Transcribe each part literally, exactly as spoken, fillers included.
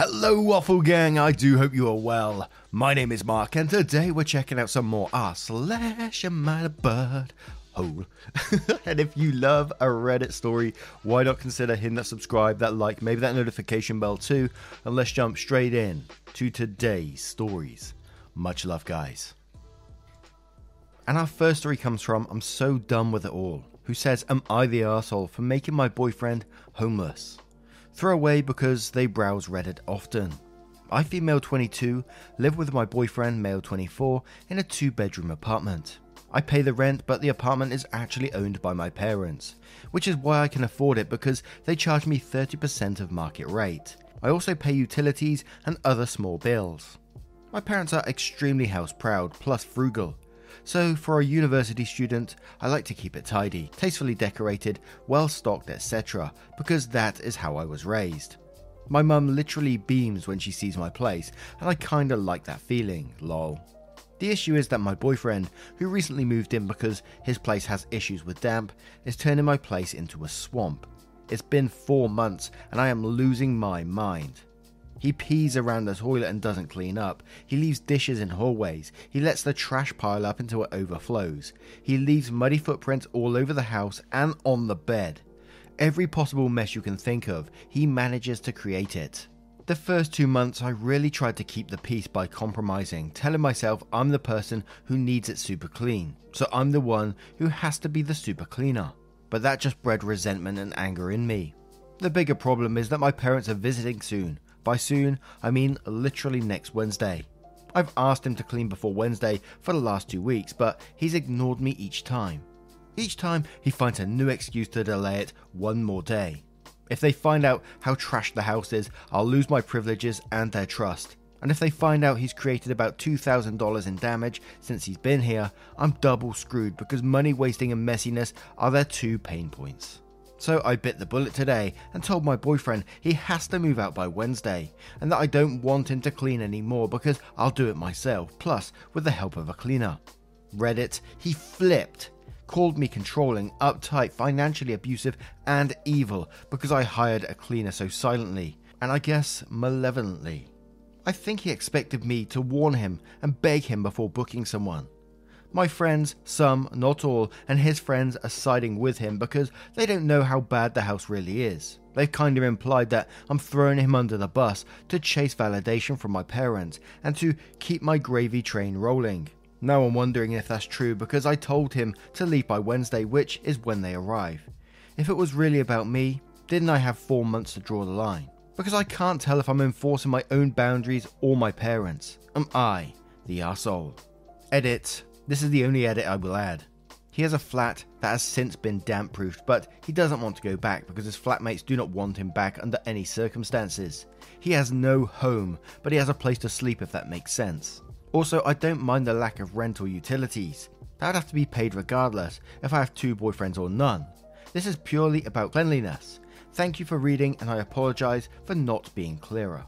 Hello, Waffle Gang. I do hope you are well. My name is Mark, and today we're checking out some more r slash am I a bird hole. And if you love a Reddit story, why not consider hitting that subscribe, that like, maybe that notification bell too, and let's jump straight in to today's stories. Much love, guys. And our first story comes from I'm So Done With It All, who says, am I the arsehole for making my boyfriend homeless? Throw away because they browse Reddit often. I, female twenty-two, live with my boyfriend, male twenty-four, in a two-bedroom apartment. I pay the rent, but the apartment is actually owned by my parents, which is why I can afford it because they charge me thirty percent of market rate. I also pay utilities and other small bills. My parents are extremely house-proud, plus frugal. So, for a university student, I like to keep it tidy, tastefully decorated, well-stocked, et cetera, because that is how I was raised. My mum literally beams when she sees my place, and I kinda like that feeling, lol. The issue is that my boyfriend, who recently moved in because his place has issues with damp, is turning my place into a swamp. It's been four months, and I am losing my mind. He pees around the toilet and doesn't clean up. He leaves dishes in hallways. He lets the trash pile up until it overflows. He leaves muddy footprints all over the house and on the bed. Every possible mess you can think of, he manages to create it. The first two months, I really tried to keep the peace by compromising, telling myself I'm the person who needs it super clean, so I'm the one who has to be the super cleaner. But that just bred resentment and anger in me. The bigger problem is that my parents are visiting soon. By soon, I mean literally next Wednesday. I've asked him to clean before Wednesday for the last two weeks, but he's ignored me each time. Each time, he finds a new excuse to delay it one more day. If they find out how trashed the house is, I'll lose my privileges and their trust. And if they find out he's created about two thousand dollars in damage since he's been here, I'm double screwed because money wasting and messiness are their two pain points. So I bit the bullet today and told my boyfriend he has to move out by Wednesday and that I don't want him to clean anymore because I'll do it myself, plus with the help of a cleaner. Read it, he flipped, called me controlling, uptight, financially abusive and evil because I hired a cleaner so silently and I guess malevolently. I think he expected me to warn him and beg him before booking someone. My friends, some, not all, and his friends are siding with him because they don't know how bad the house really is. They've kind of implied that I'm throwing him under the bus to chase validation from my parents and to keep my gravy train rolling. Now I'm wondering if that's true because I told him to leave by Wednesday, which is when they arrive. If it was really about me, didn't I have four months to draw the line? Because I can't tell if I'm enforcing my own boundaries or my parents. Am I the arsehole? Edit. This is the only edit I will add. He has a flat that has since been damp-proofed, but he doesn't want to go back because his flatmates do not want him back under any circumstances. He has no home, but he has a place to sleep if that makes sense. Also, I don't mind the lack of rent or utilities. That would have to be paid regardless if I have two boyfriends or none. This is purely about cleanliness. Thank you for reading and I apologise for not being clearer.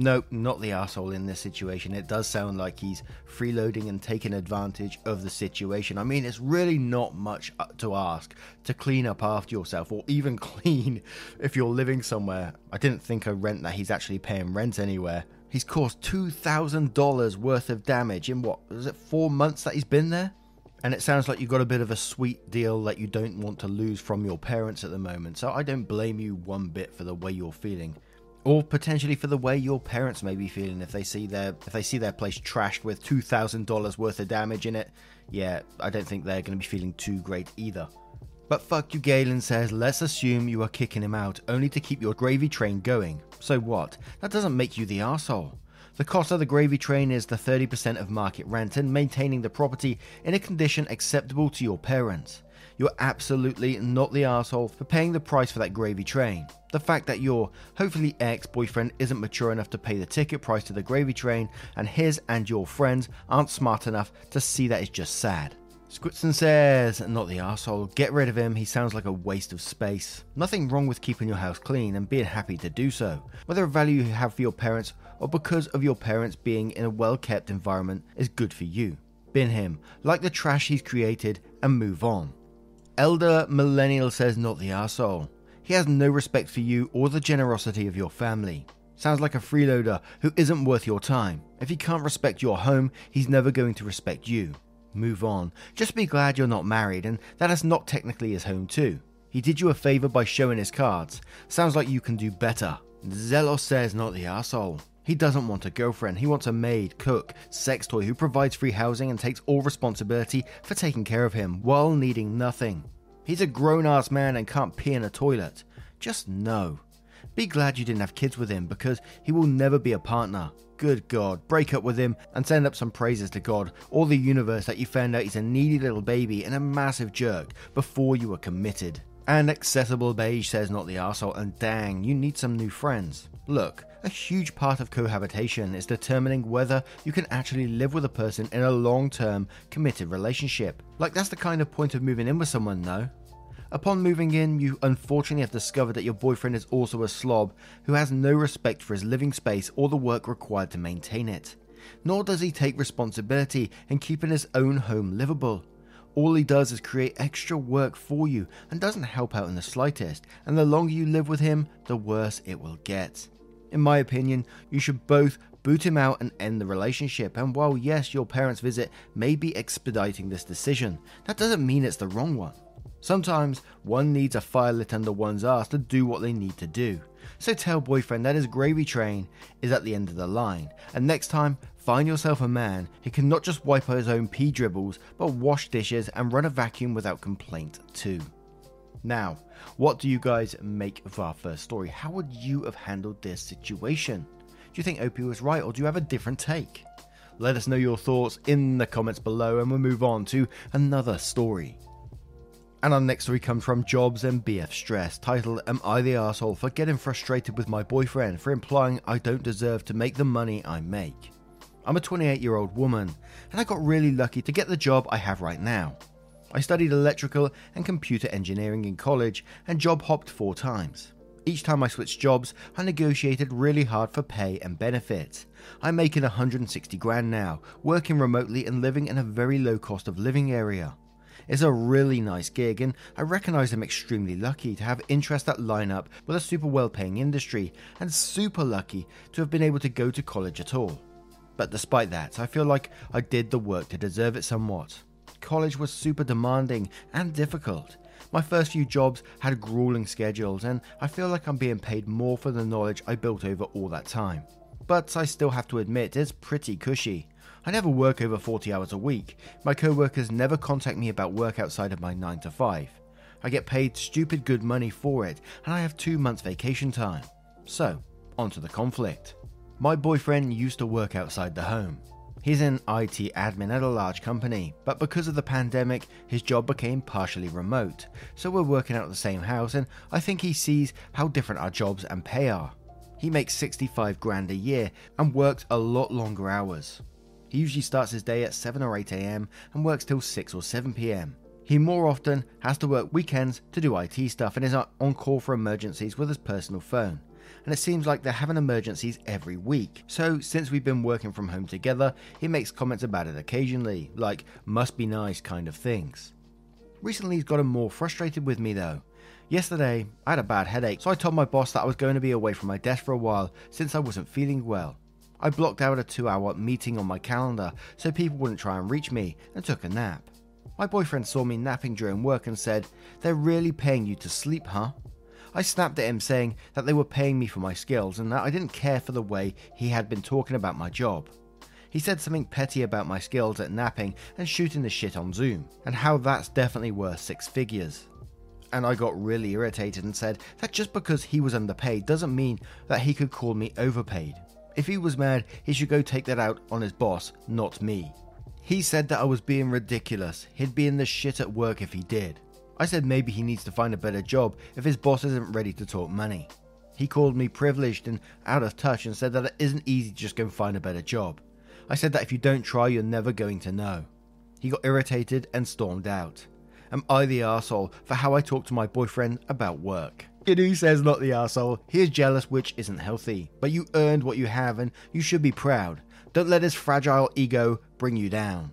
Nope, not the arsehole in this situation. It does sound like he's freeloading and taking advantage of the situation. I mean, it's really not much to ask to clean up after yourself or even clean if you're living somewhere. I didn't think I rent that he's actually paying rent anywhere. He's caused two thousand dollars worth of damage in what, was it four months that he's been there? And it sounds like you've got a bit of a sweet deal that you don't want to lose from your parents at the moment. So I don't blame you one bit for the way you're feeling. Or potentially for the way your parents may be feeling if they see their if they see their place trashed with two thousand dollars worth of damage in it. Yeah, I don't think they're going to be feeling too great either. But fuck you, Galen says, let's assume you are kicking him out only to keep your gravy train going. So what? That doesn't make you the arsehole. The cost of the gravy train is the thirty percent of market rent and maintaining the property in a condition acceptable to your parents. You're absolutely not the asshole for paying the price for that gravy train. The fact that your hopefully ex-boyfriend isn't mature enough to pay the ticket price to the gravy train, and his and your friends aren't smart enough to see that is just sad. Squitson says, not the asshole. Get rid of him, he sounds like a waste of space. Nothing wrong with keeping your house clean and being happy to do so. Whether a value you have for your parents or because of your parents being in a well-kept environment is good for you. Bin him, like the trash he's created, and move on. Elder Millennial says, not the asshole. He has no respect for you or the generosity of your family. Sounds like a freeloader who isn't worth your time. If he can't respect your home, he's never going to respect you. Move on. Just be glad you're not married and that it's not technically his home too. He did you a favor by showing his cards. Sounds like you can do better. Zelos says, not the asshole. He doesn't want a girlfriend. He wants a maid, cook, sex toy who provides free housing and takes all responsibility for taking care of him while needing nothing. He's a grown-ass man and can't pee in a toilet. Just no. Be glad you didn't have kids with him because he will never be a partner. Good God, break up with him and send up some praises to God or the universe that you found out he's a needy little baby and a massive jerk before you were committed. And Accessible Beige says, not the arsehole, and dang, you need some new friends. Look, a huge part of cohabitation is determining whether you can actually live with a person in a long-term committed relationship. Like that's the kind of point of moving in with someone, no? Upon moving in, you unfortunately have discovered that your boyfriend is also a slob who has no respect for his living space or the work required to maintain it. Nor does he take responsibility in keeping his own home livable. All he does is create extra work for you and doesn't help out in the slightest, and the longer you live with him, the worse it will get. In my opinion, you should both boot him out and end the relationship, and while yes, your parents' visit may be expediting this decision, that doesn't mean it's the wrong one. Sometimes one needs a fire lit under one's ass to do what they need to do. So tell boyfriend that his gravy train is at the end of the line, and next time find yourself a man who can not just wipe out his own pee dribbles but wash dishes and run a vacuum without complaint too. Now, what do you guys make of our first story? How would you have handled this situation? Do you think Opie was right, or do you have a different take? Let us know your thoughts in the comments below and we'll move on to another story. And our next story comes from Jobs and B F Stress, titled, Am I the Arsehole for Getting Frustrated with My Boyfriend for Implying I Don't Deserve to Make the Money I Make? I'm a twenty-eight-year-old woman, and I got really lucky to get the job I have right now. I studied electrical and computer engineering in college and job hopped four times. Each time I switched jobs, I negotiated really hard for pay and benefits. I'm making one hundred sixty grand now, working remotely and living in a very low cost of living area. It's a really nice gig, and I recognise I'm extremely lucky to have interests that line up with a super well-paying industry, and super lucky to have been able to go to college at all. But despite that, I feel like I did the work to deserve it somewhat. College was super demanding and difficult. My first few jobs had grueling schedules, and I feel like I'm being paid more for the knowledge I built over all that time. But I still have to admit it's pretty cushy. I never work over forty hours a week. My co-workers never contact me about work outside of my nine to five. I get paid stupid good money for it, and I have two months vacation time. So, onto the conflict. My boyfriend used to work outside the home. He's an I T admin at a large company, but because of the pandemic, his job became partially remote. So we're working out of the same house, and I think he sees how different our jobs and pay are. He makes sixty-five grand a year and works a lot longer hours. He usually starts his day at seven or eight a m and works till six or seven p m. He more often has to work weekends to do I T stuff and is on call for emergencies with his personal phone. And it seems like they're having emergencies every week. So since we've been working from home together, he makes comments about it occasionally, like must be nice kind of things. Recently he's gotten more frustrated with me though. Yesterday, I had a bad headache, so I told my boss that I was going to be away from my desk for a while since I wasn't feeling well. I blocked out a two-hour meeting on my calendar so people wouldn't try and reach me and took a nap. My boyfriend saw me napping during work and said, "They're really paying you to sleep, huh?" I snapped at him saying that they were paying me for my skills and that I didn't care for the way he had been talking about my job. He said something petty about my skills at napping and shooting the shit on Zoom and how that's definitely worth six figures. And I got really irritated and said that just because he was underpaid doesn't mean that he could call me overpaid. If he was mad, he should go take that out on his boss, not me. He said that I was being ridiculous. He'd be in the shit at work if he did. I said maybe he needs to find a better job if his boss isn't ready to talk money. He called me privileged and out of touch and said that it isn't easy to just go find a better job. I said that if you don't try, you're never going to know. He got irritated and stormed out. Am I the arsehole for how I talk to my boyfriend about work? Kidoo says not the arsehole. He is jealous, which isn't healthy. But you earned what you have and you should be proud. Don't let his fragile ego bring you down.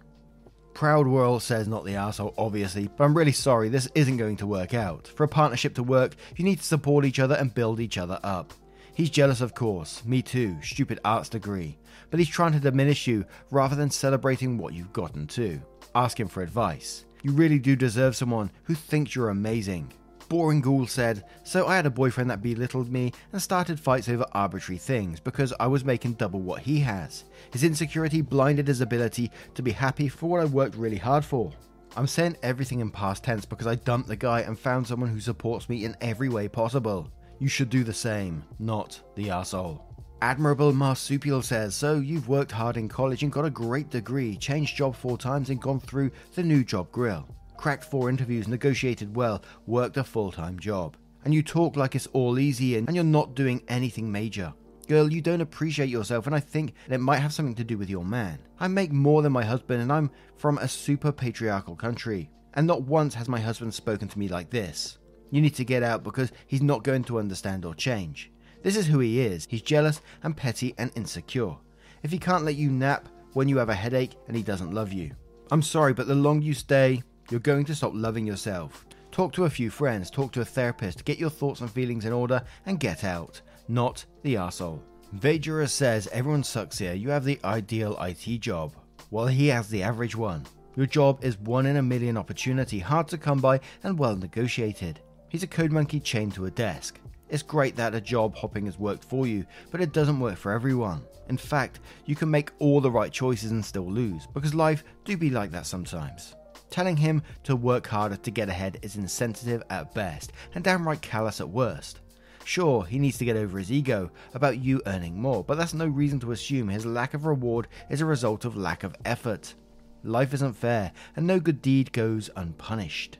Proud World says not the arsehole, obviously, but I'm really sorry this isn't going to work out. For a partnership to work, you need to support each other and build each other up. He's jealous, of course. Me too. Stupid arts degree. But he's trying to diminish you rather than celebrating what you've gotten to. Ask him for advice. You really do deserve someone who thinks you're amazing. Boring Ghoul said, so I had a boyfriend that belittled me and started fights over arbitrary things because I was making double what he has. His insecurity blinded his ability to be happy for what I worked really hard for. I'm saying everything in past tense because I dumped the guy and found someone who supports me in every way possible. You should do the same, not the arsehole. Admirable Marsupial says, so you've worked hard in college and got a great degree, changed job four times and gone through the new job grill. Cracked four interviews, negotiated well, worked a full-time job. And you talk like it's all easy and you're not doing anything major. Girl, you don't appreciate yourself and I think it might have something to do with your man. I make more than my husband and I'm from a super patriarchal country. And not once has my husband spoken to me like this. You need to get out because he's not going to understand or change. This is who he is. He's jealous and petty and insecure. If he can't let you nap when you have a headache and he doesn't love you. I'm sorry, but the longer you stay, you're going to stop loving yourself. Talk to a few friends, talk to a therapist, get your thoughts and feelings in order and get out. Not the arsehole. Vajura says, everyone sucks here. You have the ideal I T job, while he has the average one. Your job is one in a million opportunity, hard to come by and well negotiated. He's a code monkey chained to a desk. It's great that a job hopping has worked for you, but it doesn't work for everyone. In fact, you can make all the right choices and still lose, because life do be like that sometimes. Telling him to work harder to get ahead is insensitive at best and downright callous at worst. Sure, he needs to get over his ego about you earning more, but that's no reason to assume his lack of reward is a result of lack of effort. Life isn't fair and no good deed goes unpunished.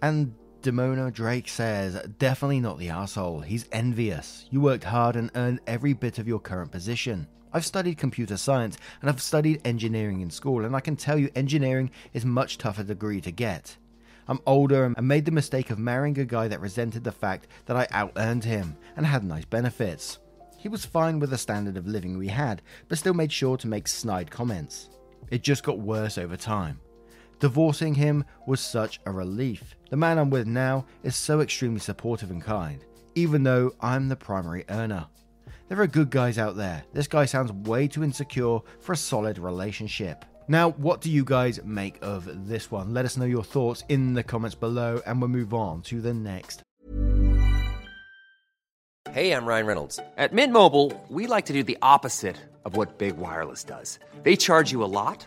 And Demona Drake says, definitely not the arsehole. He's envious. You worked hard and earned every bit of your current position. I've studied computer science and I've studied engineering in school and I can tell you engineering is a much tougher degree to get. I'm older and made the mistake of marrying a guy that resented the fact that I out-earned him and had nice benefits. He was fine with the standard of living we had, but still made sure to make snide comments. It just got worse over time. Divorcing him was such a relief. The man I'm with now is so extremely supportive and kind, even though I'm the primary earner. There are good guys out there. This guy sounds way too insecure for a solid relationship. Now, what do you guys make of this one? Let us know your thoughts in the comments below and we'll move on to the next. Hey, I'm Ryan Reynolds. At Mint Mobile, we like to do the opposite of what Big Wireless does. They charge you a lot.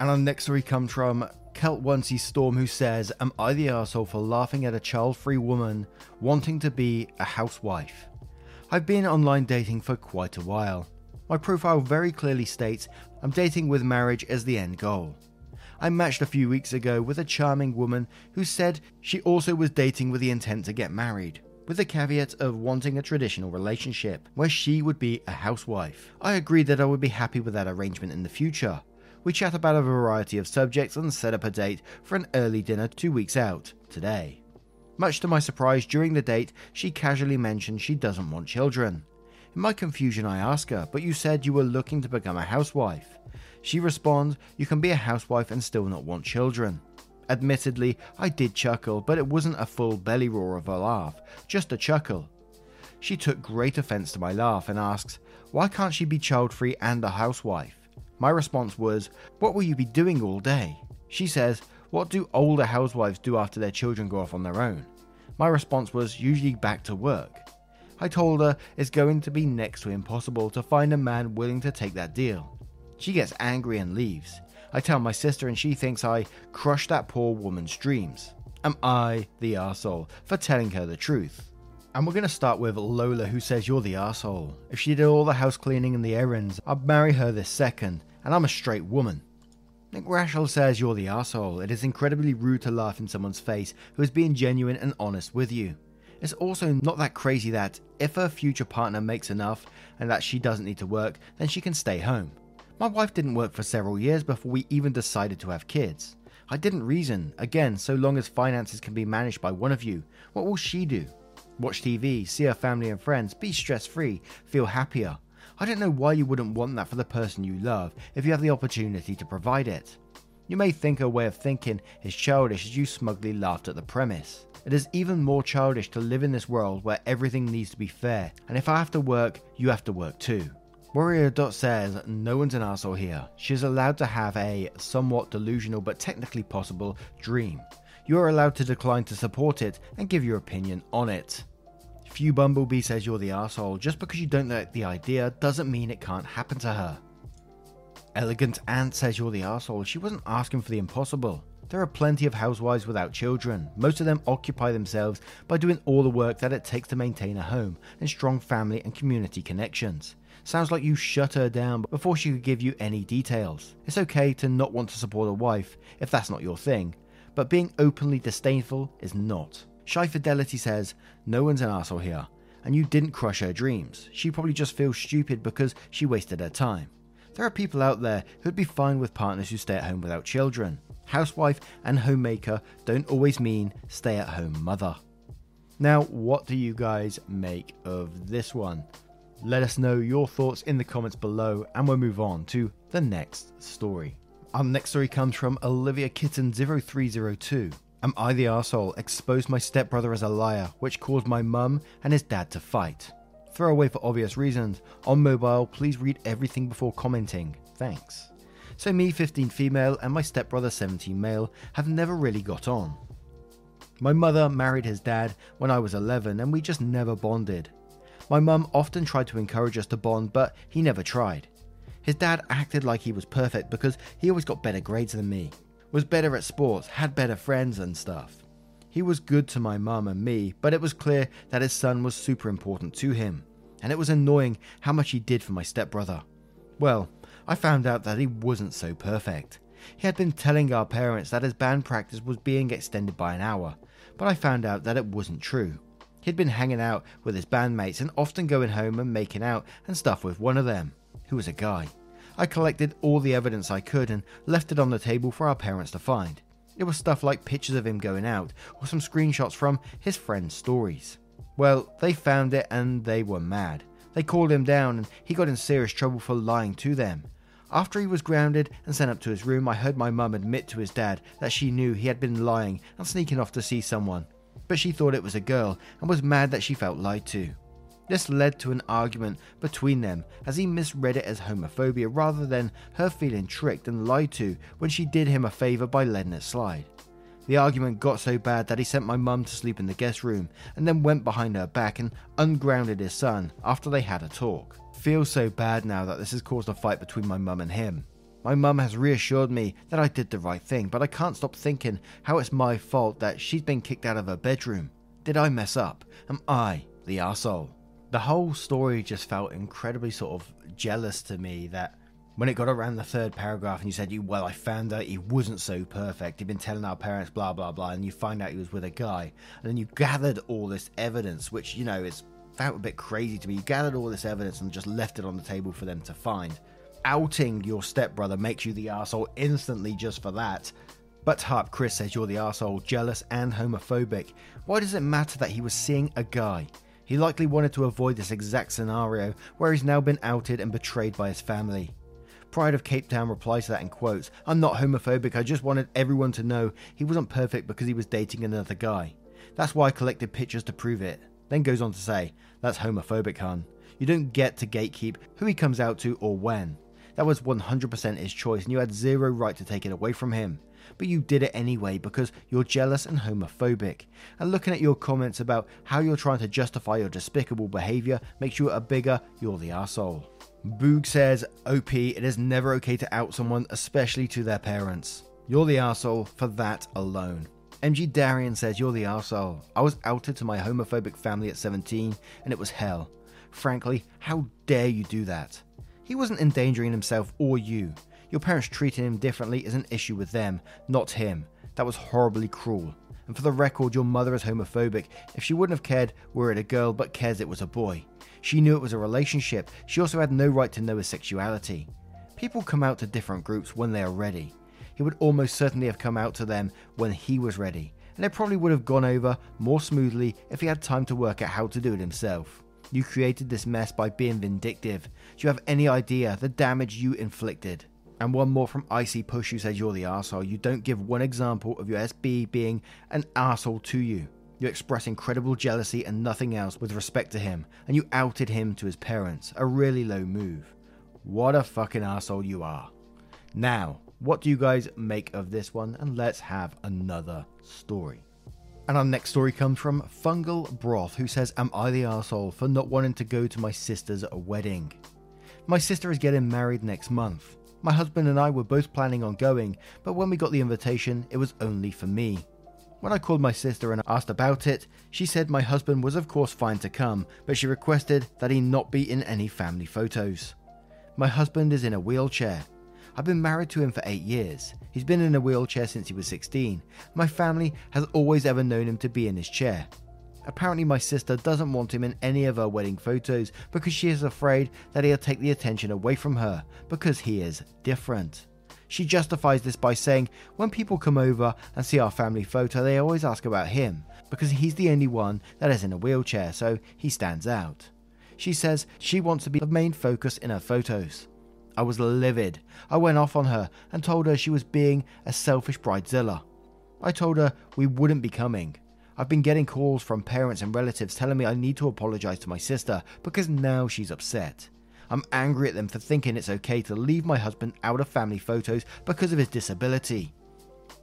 And our next story comes from Keltwansy Storm, who says, am I the arsehole for laughing at a child-free woman wanting to be a housewife? I've been online dating for quite a while. My profile very clearly states I'm dating with marriage as the end goal. I matched a few weeks ago with a charming woman who said she also was dating with the intent to get married, with the caveat of wanting a traditional relationship where she would be a housewife. I agreed that I would be happy with that arrangement in the future. We chat about a variety of subjects and set up a date for an early dinner two weeks out, today. Much to my surprise, during the date, she casually mentioned she doesn't want children. In my confusion, I ask her, but you said you were looking to become a housewife. She responds, you can be a housewife and still not want children. Admittedly, I did chuckle, but it wasn't a full belly roar of a laugh, just a chuckle. She took great offense to my laugh and asks, why can't she be child-free and a housewife? My response was, what will you be doing all day? She says, what do older housewives do after their children go off on their own? My response was, usually back to work. I told her it's going to be next to impossible to find a man willing to take that deal. She gets angry and leaves. I tell my sister and she thinks I crushed that poor woman's dreams. Am I the arsehole for telling her the truth? And we're going to start with Lola, who says, you're the arsehole. If she did all the house cleaning and the errands, I'd marry her this second, and I'm a straight woman. Nick Rashel says, you're the arsehole. It is incredibly rude to laugh in someone's face who is being genuine and honest with you. It's also not that crazy that if her future partner makes enough and that she doesn't need to work, then she can stay home. My wife didn't work for several years before we even decided to have kids. I didn't reason. Again, so long as finances can be managed by one of you, what will she do? Watch T V, see her family and friends, be stress-free, feel happier. I don't know why you wouldn't want that for the person you love if you have the opportunity to provide it. You may think her way of thinking is childish as you smugly laughed at the premise. It is even more childish to live in this world where everything needs to be fair, and if I have to work, you have to work too. Warrior Dot says, no one's an arsehole here. She's allowed to have a somewhat delusional but technically possible dream. You are allowed to decline to support it and give your opinion on it. Few Bumblebee says, you're the arsehole. Just because you don't like the idea doesn't mean it can't happen to her. Elegant Ant says, you're the arsehole. She wasn't asking for the impossible. There are plenty of housewives without children. Most of them occupy themselves by doing all the work that it takes to maintain a home and strong family and community connections. Sounds like you shut her down before she could give you any details. It's okay to not want to support a wife if that's not your thing, but being openly disdainful is not. Shy Fidelity says, no one's an arsehole here, and you didn't crush her dreams. She probably just feels stupid because she wasted her time. There are people out there who'd be fine with partners who stay at home without children. Housewife and homemaker don't always mean stay at home mother. Now, what do you guys make of this one? Let us know your thoughts in the comments below, and we'll move on to the next story. Our next story comes from Olivia Kitten zero three zero two. Am I the arsehole? Exposed my stepbrother as a liar, which caused my mum and his dad to fight. Throw away for obvious reasons. On mobile, please read everything before commenting. Thanks. So me, fifteen female, and my stepbrother, seventeen male, have never really got on. My mother married his dad when I was eleven, and we just never bonded. My mum often tried to encourage us to bond, but he never tried. His dad acted like he was perfect because he always got better grades than me, was better at sports, had better friends and stuff. He was good to my mum and me, but it was clear that his son was super important to him, and it was annoying how much he did for my stepbrother. Well, I found out that he wasn't so perfect. He had been telling our parents that his band practice was being extended by an hour, but I found out that it wasn't true. He'd been hanging out with his bandmates and often going home and making out and stuff with one of them, who was a guy. I collected all the evidence I could and left it on the table for our parents to find. It was stuff like pictures of him going out or some screenshots from his friend's stories. Well, they found it and they were mad. They called him down and he got in serious trouble for lying to them. After he was grounded and sent up to his room, I heard my mum admit to his dad that she knew he had been lying and sneaking off to see someone, but she thought it was a girl and was mad that she felt lied to. This led to an argument between them as he misread it as homophobia rather than her feeling tricked and lied to when she did him a favour by letting it slide. The argument got so bad that he sent my mum to sleep in the guest room and then went behind her back and ungrounded his son after they had a talk. I feel so bad now that this has caused a fight between my mum and him. My mum has reassured me that I did the right thing, but I can't stop thinking how it's my fault that she's been kicked out of her bedroom. Did I mess up? Am I the arsehole? The whole story just felt incredibly sort of jealous to me, that when it got around the third paragraph and you said, you well, I found out he wasn't so perfect, he'd been telling our parents blah blah blah, and you find out he was with a guy, and then you gathered all this evidence, which, you know, it's felt a bit crazy to me. You gathered all this evidence and just left it on the table for them to find. Outing your stepbrother makes you the arsehole instantly just for that. Butthub Chris says you're the arsehole, jealous and homophobic. Why does it matter that he was seeing a guy? He likely wanted to avoid this exact scenario where he's now been outed and betrayed by his family. Pride of Cape Town replies to that in quotes, "I'm not homophobic, I just wanted everyone to know he wasn't perfect because he was dating another guy. That's why I collected pictures to prove it." Then goes on to say, "That's homophobic, hun. You don't get to gatekeep who he comes out to or when. That was one hundred percent his choice and you had zero right to take it away from him. But you did it anyway because you're jealous and homophobic. And looking at your comments about how you're trying to justify your despicable behaviour makes you a bigger, you're the arsehole." Boog says, O P, it is never okay to out someone, especially to their parents. You're the arsehole for that alone. M G Darian says, you're the arsehole. I was outed to my homophobic family at seventeen and it was hell. Frankly, how dare you do that? He wasn't endangering himself or you. Your parents treating him differently is an issue with them, not him. That was horribly cruel. And for the record, your mother is homophobic. If she wouldn't have cared were it a girl, but cares it was a boy. She knew it was a relationship. She also had no right to know his sexuality. People come out to different groups when they are ready. He would almost certainly have come out to them when he was ready, and it probably would have gone over more smoothly if he had time to work out how to do it himself. You created this mess by being vindictive. Do you have any idea the damage you inflicted? And one more from Icy Push, who says, you're the arsehole. You don't give one example of your S B being an arsehole to you. You express incredible jealousy and nothing else with respect to him, and you outed him to his parents. A really low move. What a fucking arsehole you are. Now, what do you guys make of this one? And let's have another story. And our next story comes from Fungal Broth, who says, am I the arsehole for not wanting to go to my sister's wedding? My sister is getting married next month. My husband and I were both planning on going, but when we got the invitation, it was only for me. When I called my sister and asked about it, she said my husband was of course fine to come, but she requested that he not be in any family photos. My husband is in a wheelchair. I've been married to him for eight years. He's been in a wheelchair since he was sixteen. My family has always ever known him to be in his chair. Apparently my sister doesn't want him in any of her wedding photos because she is afraid that he'll take the attention away from her because he is different. She justifies this by saying, when people come over and see our family photo, they always ask about him because he's the only one that is in a wheelchair, so he stands out. She says she wants to be the main focus in her photos. I was livid. I went off on her and told her she was being a selfish bridezilla. I told her we wouldn't be coming. I've been getting calls from parents and relatives telling me I need to apologise to my sister because now she's upset. I'm angry at them for thinking it's okay to leave my husband out of family photos because of his disability.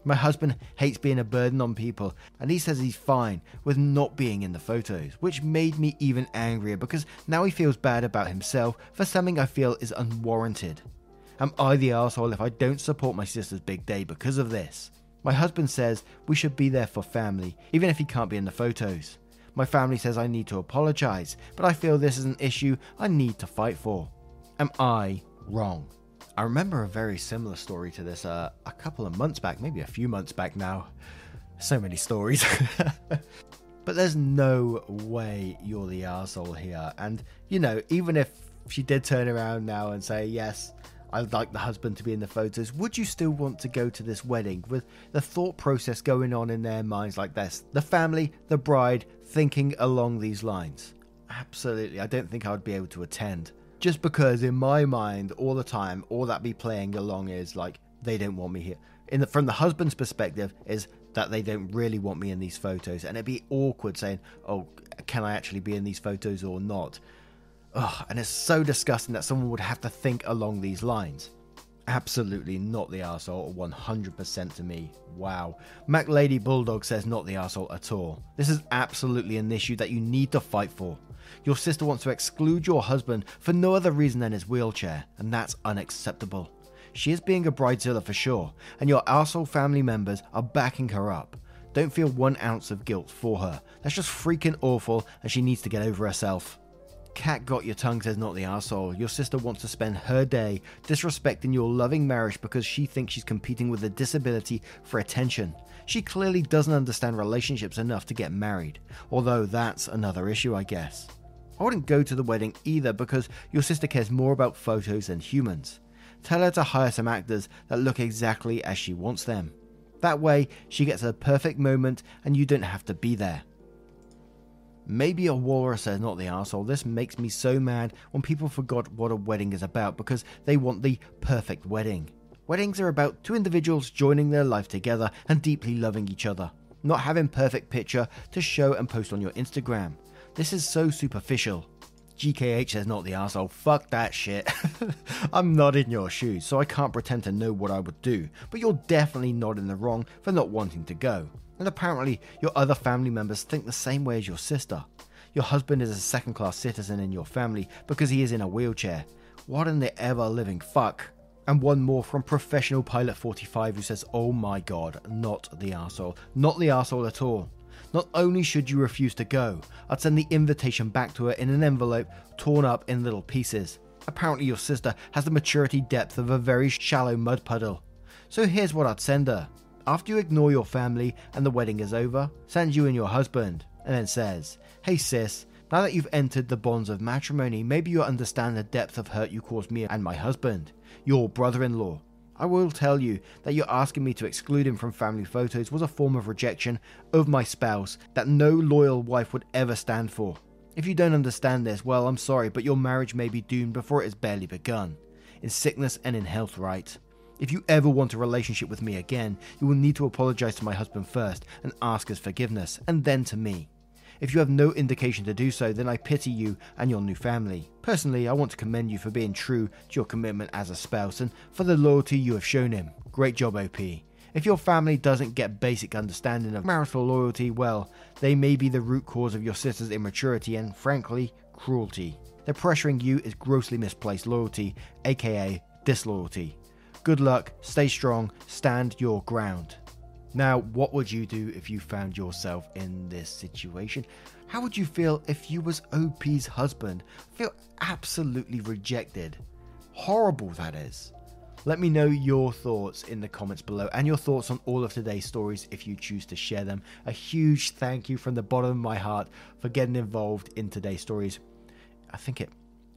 My husband hates being a burden on people and he says he's fine with not being in the photos, which made me even angrier because now he feels bad about himself for something I feel is unwarranted. Am I the arsehole if I don't support my sister's big day because of this? My husband says we should be there for family, even if he can't be in the photos. My family says I need to apologise, but I feel this is an issue I need to fight for. Am I wrong? I remember a very similar story to this uh, a couple of months back, maybe a few months back now. So many stories. But there's no way you're the arsehole here. And, you know, even if she did turn around now and say, yes, I'd like the husband to be in the photos, would you still want to go to this wedding with the thought process going on in their minds like this? The family, the bride, thinking along these lines. Absolutely, I don't think I would be able to attend. Just because in my mind, all the time, all that be playing along is like, they don't want me here. In the, from the husband's perspective is that they don't really want me in these photos. And it'd be awkward saying, oh, can I actually be in these photos or not? Ugh, and it's so disgusting that someone would have to think along these lines. Absolutely not the arsehole, one hundred percent to me. Wow. Mac Lady Bulldog says not the arsehole at all. This is absolutely an issue that you need to fight for. Your sister wants to exclude your husband for no other reason than his wheelchair, and that's unacceptable. She is being a bridezilla for sure, and your arsehole family members are backing her up. Don't feel one ounce of guilt for her. That's just freaking awful, and she needs to get over herself. Cat Got Your Tongue says not the arsehole. Your sister wants to spend her day disrespecting your loving marriage because she thinks she's competing with a disability for attention. She clearly doesn't understand relationships enough to get married, although that's another issue, I guess. I wouldn't go to the wedding either because your sister cares more about photos than humans. Tell her to hire some actors that look exactly as she wants them. That way, she gets her perfect moment and you don't have to be there. Maybe a walrus is not the asshole. This makes me so mad when people forgot what a wedding is about because they want the perfect wedding. Weddings are about two individuals joining their life together and deeply loving each other, not having perfect picture to show and post on your Instagram. This is so superficial. G K H is not the asshole. Fuck that shit. I'm not in your shoes, so I can't pretend to know what I would do, but you're definitely not in the wrong for not wanting to go. And apparently, your other family members think the same way as your sister. Your husband is a second-class citizen in your family because he is in a wheelchair. What in the ever-living fuck? And one more from Professional Pilot forty-five who says, oh my god, not the arsehole. Not the arsehole at all. Not only should you refuse to go, I'd send the invitation back to her in an envelope torn up in little pieces. Apparently your sister has the maturity depth of a very shallow mud puddle. So here's what I'd send her. After you ignore your family and the wedding is over, sends you and your husband, and then says, hey sis, now that you've entered the bonds of matrimony, maybe you'll understand the depth of hurt you caused me and my husband, your brother-in-law. I will tell you that you're asking me to exclude him from family photos was a form of rejection of my spouse that no loyal wife would ever stand for. If you don't understand this, well, I'm sorry, but your marriage may be doomed before it has barely begun. In sickness and in health, right? If you ever want a relationship with me again, you will need to apologize to my husband first and ask his forgiveness, and then to me. If you have no indication to do so, then I pity you and your new family. Personally, I want to commend you for being true to your commitment as a spouse and for the loyalty you have shown him. Great job, O P. If your family doesn't get basic understanding of marital loyalty, well, they may be the root cause of your sister's immaturity and, frankly, cruelty. Their pressuring you is grossly misplaced loyalty, aka disloyalty. Good luck, stay strong, stand your ground. Now, what would you do if you found yourself in this situation? How would you feel if you was O P's husband? Feel absolutely rejected. Horrible, that is. Let me know your thoughts in the comments below and your thoughts on all of today's stories if you choose to share them. A huge thank you from the bottom of my heart for getting involved in today's stories. I think it...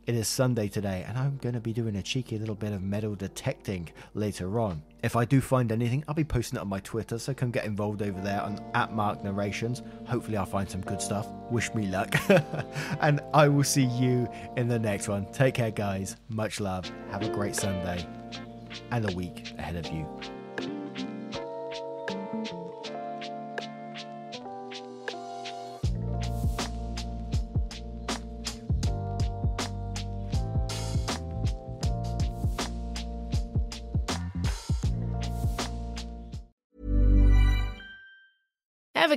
It is Sunday today, and I'm going to be doing a cheeky little bit of metal detecting later on. If I do find anything, I'll be posting it on my Twitter, so come get involved over there on at Mark Narrations. Hopefully I'll find some good stuff. Wish me luck. And I will see you in the next one. Take care, guys. Much love. Have a great Sunday and a week ahead of you. Ever